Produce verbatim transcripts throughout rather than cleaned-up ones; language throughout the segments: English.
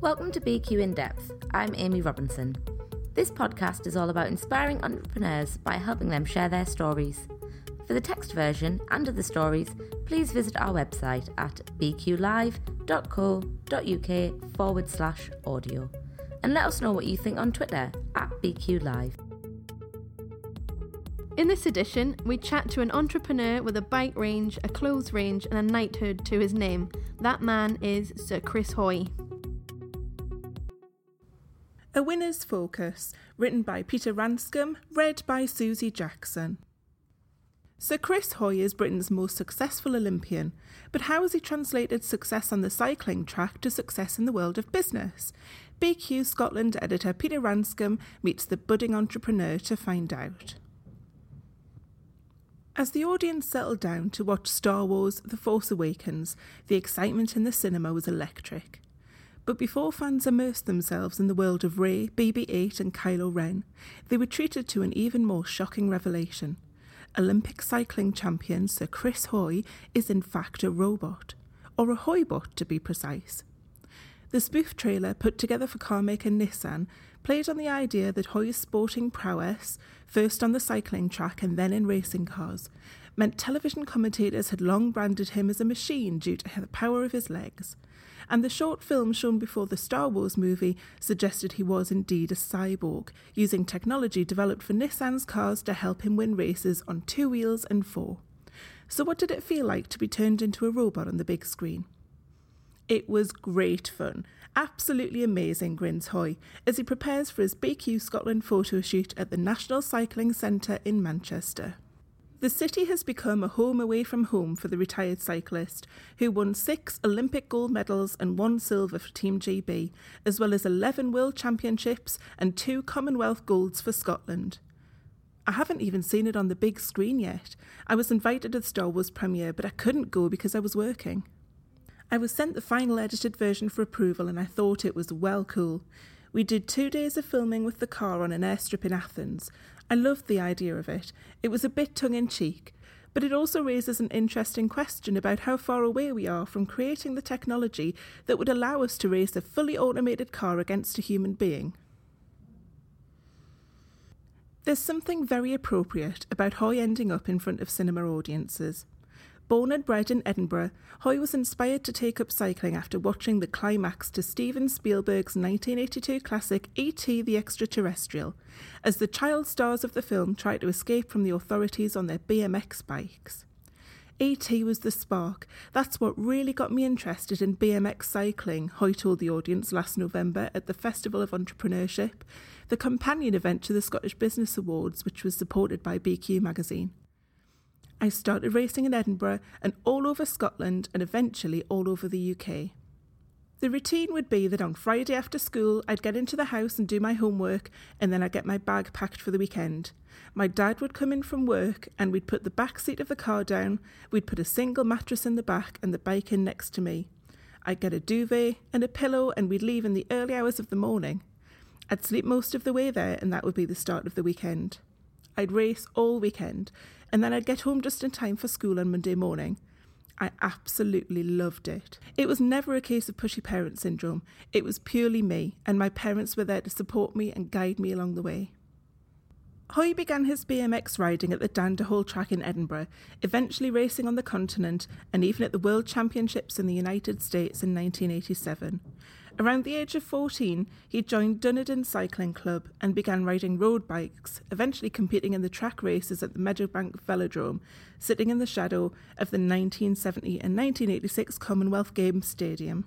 Welcome to B Q In Depth. I'm Amy Robinson. This podcast is all about inspiring entrepreneurs by helping them share their stories. For the text version and other stories, please visit our website at bqlive.co.uk forward slash audio. And let us know what you think on Twitter at B Q Live. In this edition, we chat to an entrepreneur with a bike range, a clothes range and a knighthood to his name. That man is Sir Chris Hoy. A Winner's Focus, written by Peter Ranscombe, read by Susie Jackson. Sir Chris Hoy is Britain's most successful Olympian, but how has he translated success on the cycling track to success in the world of business? B Q Scotland editor Peter Ranscombe meets the budding entrepreneur to find out. As the audience settled down to watch Star Wars The Force Awakens, the excitement in the cinema was electric. But before fans immersed themselves in the world of Rey, B B eight and Kylo Ren, they were treated to an even more shocking revelation. Olympic cycling champion Sir Chris Hoy is in fact a robot, or a Hoybot to be precise. The spoof trailer put together for carmaker Nissan played on the idea that Hoy's sporting prowess, first on the cycling track and then in racing cars, meant television commentators had long branded him as a machine due to the power of his legs. And the short film shown before the Star Wars movie suggested he was indeed a cyborg, using technology developed for Nissan's cars to help him win races on two wheels and four. So what did it feel like to be turned into a robot on the big screen? It was great fun. Absolutely amazing, grins Hoy, as he prepares for his B Q Scotland photo shoot at the National Cycling Centre in Manchester. The city has become a home away from home for the retired cyclist, who won six Olympic gold medals and one silver for Team G B, as well as eleven World Championships and two Commonwealth golds for Scotland. I haven't even seen it on the big screen yet. I was invited to the Star Wars premiere, but I couldn't go because I was working. I was sent the final edited version for approval and I thought it was well cool. We did two days of filming with the car on an airstrip in Athens. I loved the idea of it. It was a bit tongue-in-cheek, but it also raises an interesting question about how far away we are from creating the technology that would allow us to race a fully automated car against a human being. There's something very appropriate about Hoy ending up in front of cinema audiences. Born and bred in Edinburgh, Hoy was inspired to take up cycling after watching the climax to Steven Spielberg's nineteen eighty-two classic E T the Extraterrestrial, as the child stars of the film try to escape from the authorities on their B M X bikes. E T was the spark. That's what really got me interested in B M X cycling, Hoy told the audience last November at the Festival of Entrepreneurship, the companion event to the Scottish Business Awards, which was supported by B Q magazine. I started racing in Edinburgh and all over Scotland and eventually all over the U K. The routine would be that on Friday after school, I'd get into the house and do my homework and then I'd get my bag packed for the weekend. My dad would come in from work and we'd put the back seat of the car down, we'd put a single mattress in the back and the bike in next to me. I'd get a duvet and a pillow and we'd leave in the early hours of the morning. I'd sleep most of the way there and that would be the start of the weekend. I'd race all weekend, and then I'd get home just in time for school on Monday morning. I absolutely loved it. It was never a case of pushy parent syndrome. It was purely me, and my parents were there to support me and guide me along the way. Hoy began his B M X riding at the Danderhall track in Edinburgh, eventually racing on the continent and even at the World Championships in the United States in nineteen eighty-seven. Around the age of fourteen, he joined Dunedin Cycling Club and began riding road bikes, eventually competing in the track races at the Meadowbank Velodrome, sitting in the shadow of the nineteen seventy and nineteen eighty-six Commonwealth Games Stadium.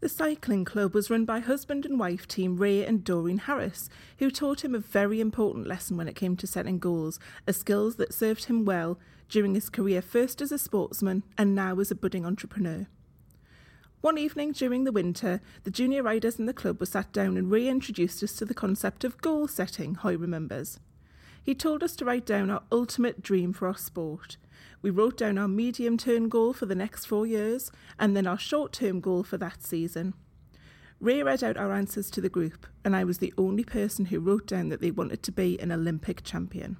The cycling club was run by husband and wife team Rey and Doreen Harris, who taught him a very important lesson when it came to setting goals, a skill that served him well during his career first as a sportsman and now as a budding entrepreneur. One evening during the winter, the junior riders in the club were sat down and reintroduced us to the concept of goal setting, Hoy remembers. He told us to write down our ultimate dream for our sport. We wrote down our medium-term goal for the next four years and then our short-term goal for that season. Ray read out our answers to the group and I was the only person who wrote down that they wanted to be an Olympic champion.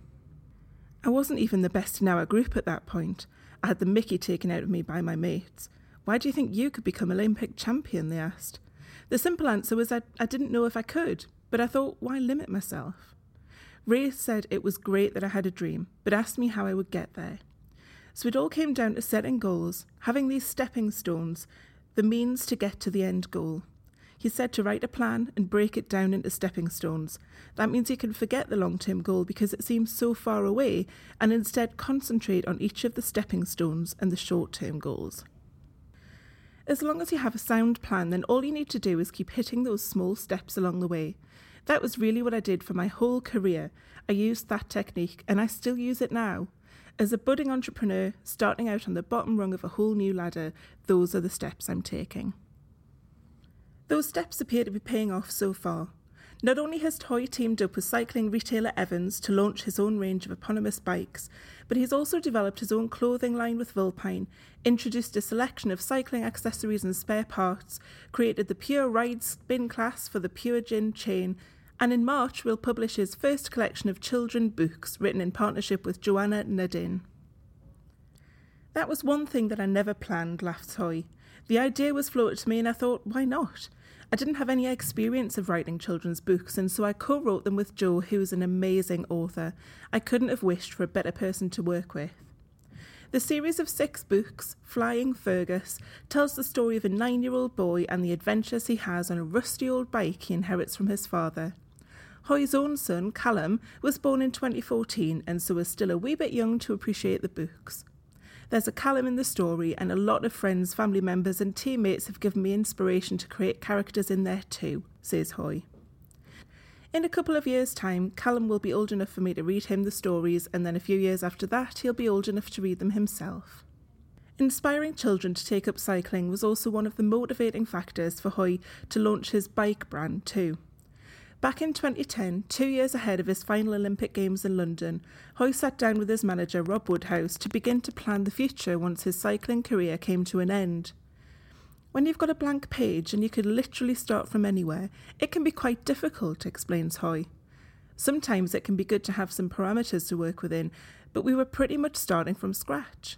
I wasn't even the best in our group at that point. I had the mickey taken out of me by my mates. Why do you think you could become Olympic champion, they asked. The simple answer was I, I didn't know if I could, but I thought, why limit myself? Ray said it was great that I had a dream, but asked me how I would get there. So it all came down to setting goals, having these stepping stones, the means to get to the end goal. He said to write a plan and break it down into stepping stones. That means you can forget the long-term goal because it seems so far away and instead concentrate on each of the stepping stones and the short-term goals. As long as you have a sound plan, then all you need to do is keep hitting those small steps along the way. That was really what I did for my whole career. I used that technique and I still use it now. As a budding entrepreneur, starting out on the bottom rung of a whole new ladder, those are the steps I'm taking. Those steps appear to be paying off so far. Not only has Hoy teamed up with cycling retailer Evans to launch his own range of eponymous bikes, but he's also developed his own clothing line with Vulpine, introduced a selection of cycling accessories and spare parts, created the Pure Ride Spin class for the Pure Gin chain, and in March will publish his first collection of children books written in partnership with Joanna Nadin. That was one thing that I never planned, laughs Hoy. The idea was floated to me and I thought, why not? I didn't have any experience of writing children's books, and so I co-wrote them with Joe, who is an amazing author. I couldn't have wished for a better person to work with. The series of six books, Flying Fergus, tells the story of a nine-year-old boy and the adventures he has on a rusty old bike he inherits from his father. Hoy's own son, Callum, was born in twenty fourteen and so is still a wee bit young to appreciate the books. There's a Callum in the story, and a lot of friends, family members and teammates have given me inspiration to create characters in there too, says Hoy. In a couple of years' time, Callum will be old enough for me to read him the stories, and then a few years after that, he'll be old enough to read them himself. Inspiring children to take up cycling was also one of the motivating factors for Hoy to launch his bike brand too. Back in twenty ten, two years ahead of his final Olympic Games in London, Hoy sat down with his manager Rob Woodhouse to begin to plan the future once his cycling career came to an end. When you've got a blank page and you could literally start from anywhere, it can be quite difficult, explains Hoy. Sometimes it can be good to have some parameters to work within, but we were pretty much starting from scratch.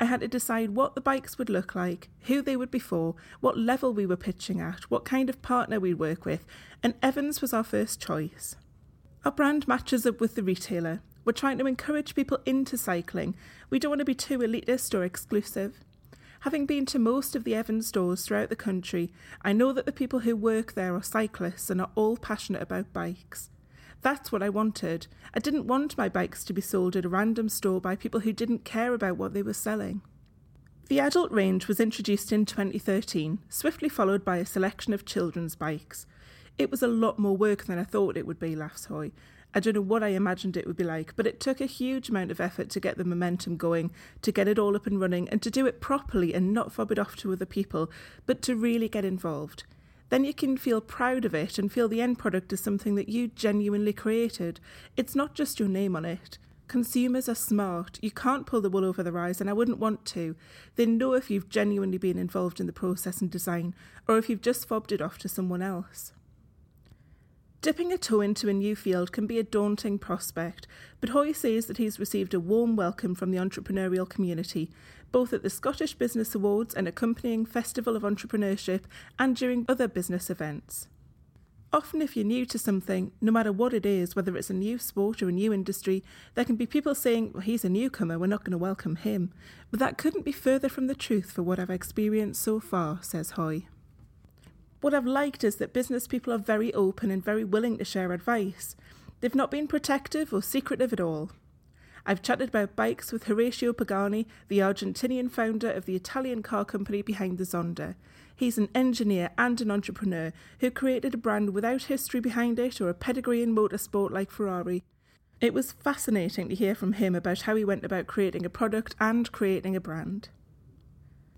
I had to decide what the bikes would look like, who they would be for, what level we were pitching at, what kind of partner we'd work with, and Evans was our first choice. Our brand matches up with the retailer. We're trying to encourage people into cycling. We don't want to be too elitist or exclusive. Having been to most of the Evans stores throughout the country, I know that the people who work there are cyclists and are all passionate about bikes. That's what I wanted. I didn't want my bikes to be sold at a random store by people who didn't care about what they were selling. The adult range was introduced in twenty thirteen, swiftly followed by a selection of children's bikes. It was a lot more work than I thought it would be, laughs Hoy. I don't know what I imagined it would be like, but it took a huge amount of effort to get the momentum going, to get it all up and running, and to do it properly and not fob it off to other people, but to really get involved. Then you can feel proud of it and feel the end product is something that you genuinely created. It's not just your name on it. Consumers are smart. You can't pull the wool over their eyes, and I wouldn't want to. They know if you've genuinely been involved in the process and design, or if you've just fobbed it off to someone else. Dipping a toe into a new field can be a daunting prospect, but Hoy says that he's received a warm welcome from the entrepreneurial community, both at the Scottish Business Awards and accompanying Festival of Entrepreneurship and during other business events. Often if you're new to something, no matter what it is, whether it's a new sport or a new industry, there can be people saying, well, he's a newcomer, we're not going to welcome him. But that couldn't be further from the truth for what I've experienced so far, says Hoy. What I've liked is that business people are very open and very willing to share advice. They've not been protective or secretive at all. I've chatted about bikes with Horacio Pagani, the Argentinian founder of the Italian car company behind the Zonda. He's an engineer and an entrepreneur who created a brand without history behind it or a pedigree in motorsport like Ferrari. It was fascinating to hear from him about how he went about creating a product and creating a brand.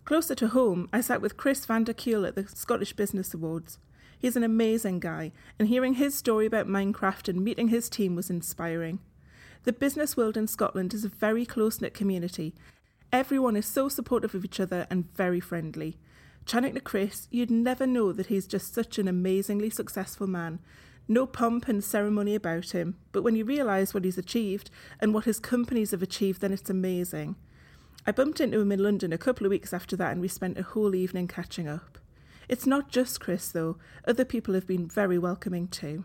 Closer to home, I sat with Chris van der Kuel at the Scottish Business Awards. He's an amazing guy, and hearing his story about Minecraft and meeting his team was inspiring. The business world in Scotland is a very close-knit community. Everyone is so supportive of each other and very friendly. Chatting to Chris, you'd never know that he's just such an amazingly successful man. No pomp and ceremony about him, but when you realise what he's achieved and what his companies have achieved, then it's amazing. I bumped into him in London a couple of weeks after that and we spent a whole evening catching up. It's not just Chris, though. Other people have been very welcoming too.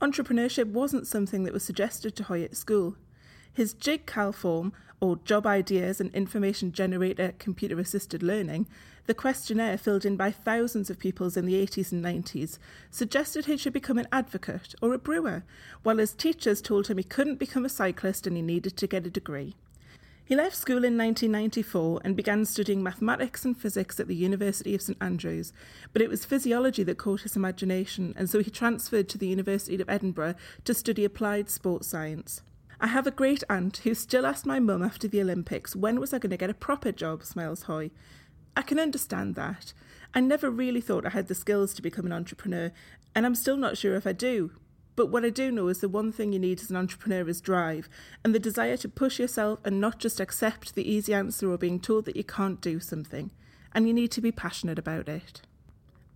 Entrepreneurship wasn't something that was suggested to Hoy at school. His JigCal form, or Job Ideas and Information Generator Computer-Assisted Learning, the questionnaire filled in by thousands of pupils in the eighties and nineties, suggested he should become an advocate or a brewer, while his teachers told him he couldn't become a cyclist and he needed to get a degree. He left school in nineteen ninety-four and began studying mathematics and physics at the University of St Andrews, but it was physiology that caught his imagination, and so he transferred to the University of Edinburgh to study applied sports science. I have a great aunt who still asked my mum after the Olympics, when was I going to get a proper job, smiles Hoy. I can understand that. I never really thought I had the skills to become an entrepreneur, and I'm still not sure if I do. But what I do know is the one thing you need as an entrepreneur is drive, and the desire to push yourself and not just accept the easy answer or being told that you can't do something. And you need to be passionate about it.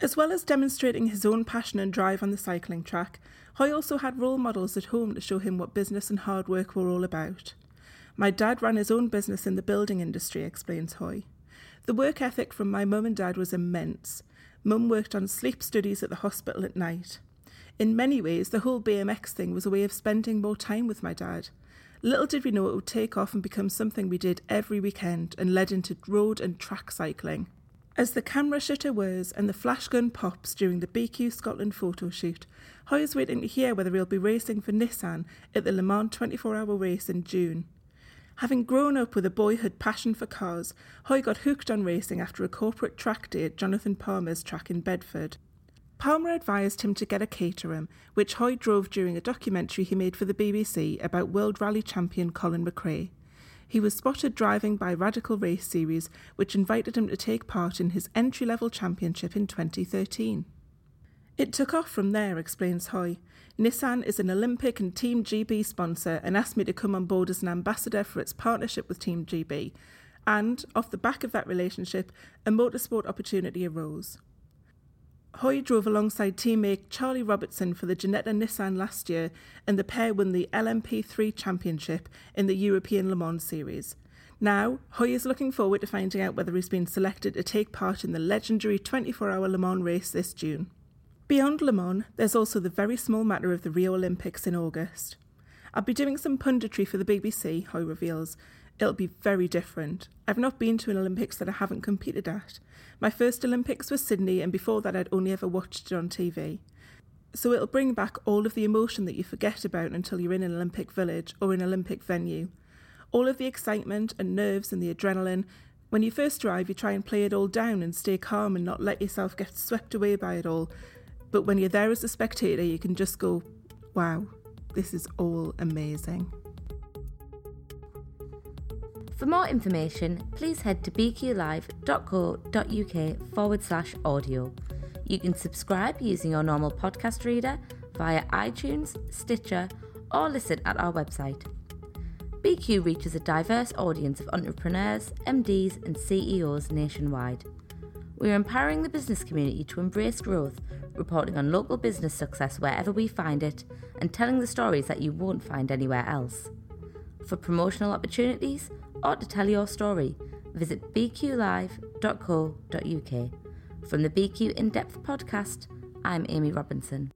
As well as demonstrating his own passion and drive on the cycling track, Hoy also had role models at home to show him what business and hard work were all about. My dad ran his own business in the building industry, explains Hoy. The work ethic from my mum and dad was immense. Mum worked on sleep studies at the hospital at night. In many ways, the whole B M X thing was a way of spending more time with my dad. Little did we know it would take off and become something we did every weekend and led into road and track cycling. As the camera shutter whirs and the flash gun pops during the B Q Scotland photo shoot, Hoy is waiting to hear whether he'll be racing for Nissan at the Le Mans twenty-four hour race in June. Having grown up with a boyhood passion for cars, Hoy got hooked on racing after a corporate track day at Jonathan Palmer's track in Bedford. Palmer advised him to get a Caterham, which Hoy drove during a documentary he made for the B B C about World Rally champion Colin McRae. He was spotted driving by Radical Race Series, which invited him to take part in his entry-level championship in twenty thirteen. It took off from there, explains Hoy. Nissan is an Olympic and Team G B sponsor and asked me to come on board as an ambassador for its partnership with Team G B. And, off the back of that relationship, a motorsport opportunity arose. Hoy drove alongside teammate Charlie Robertson for the Ginetta Nissan last year, and the pair won the L M P three Championship in the European Le Mans Series. Now, Hoy is looking forward to finding out whether he's been selected to take part in the legendary twenty-four hour Le Mans race this June. Beyond Le Mans, there's also the very small matter of the Rio Olympics in August. I'll be doing some punditry for the B B C, Hoy reveals. It'll be very different. I've not been to an Olympics that I haven't competed at. My first Olympics was Sydney, and before that I'd only ever watched it on T V. So it'll bring back all of the emotion that you forget about until you're in an Olympic village or an Olympic venue. All of the excitement and nerves and the adrenaline. When you first arrive, you try and play it all down and stay calm and not let yourself get swept away by it all. But when you're there as a spectator, you can just go, wow, this is all amazing. For more information, please head to bqlive.co.uk forward slash audio. You can subscribe using your normal podcast reader via iTunes, Stitcher, or listen at our website. B Q reaches a diverse audience of entrepreneurs, M Ds, and C E Os nationwide. We are empowering the business community to embrace growth, reporting on local business success wherever we find it, and telling the stories that you won't find anywhere else. For promotional opportunities, or to tell your story, visit b q live dot co dot u k. From the B Q In-Depth podcast, I'm Amy Robinson.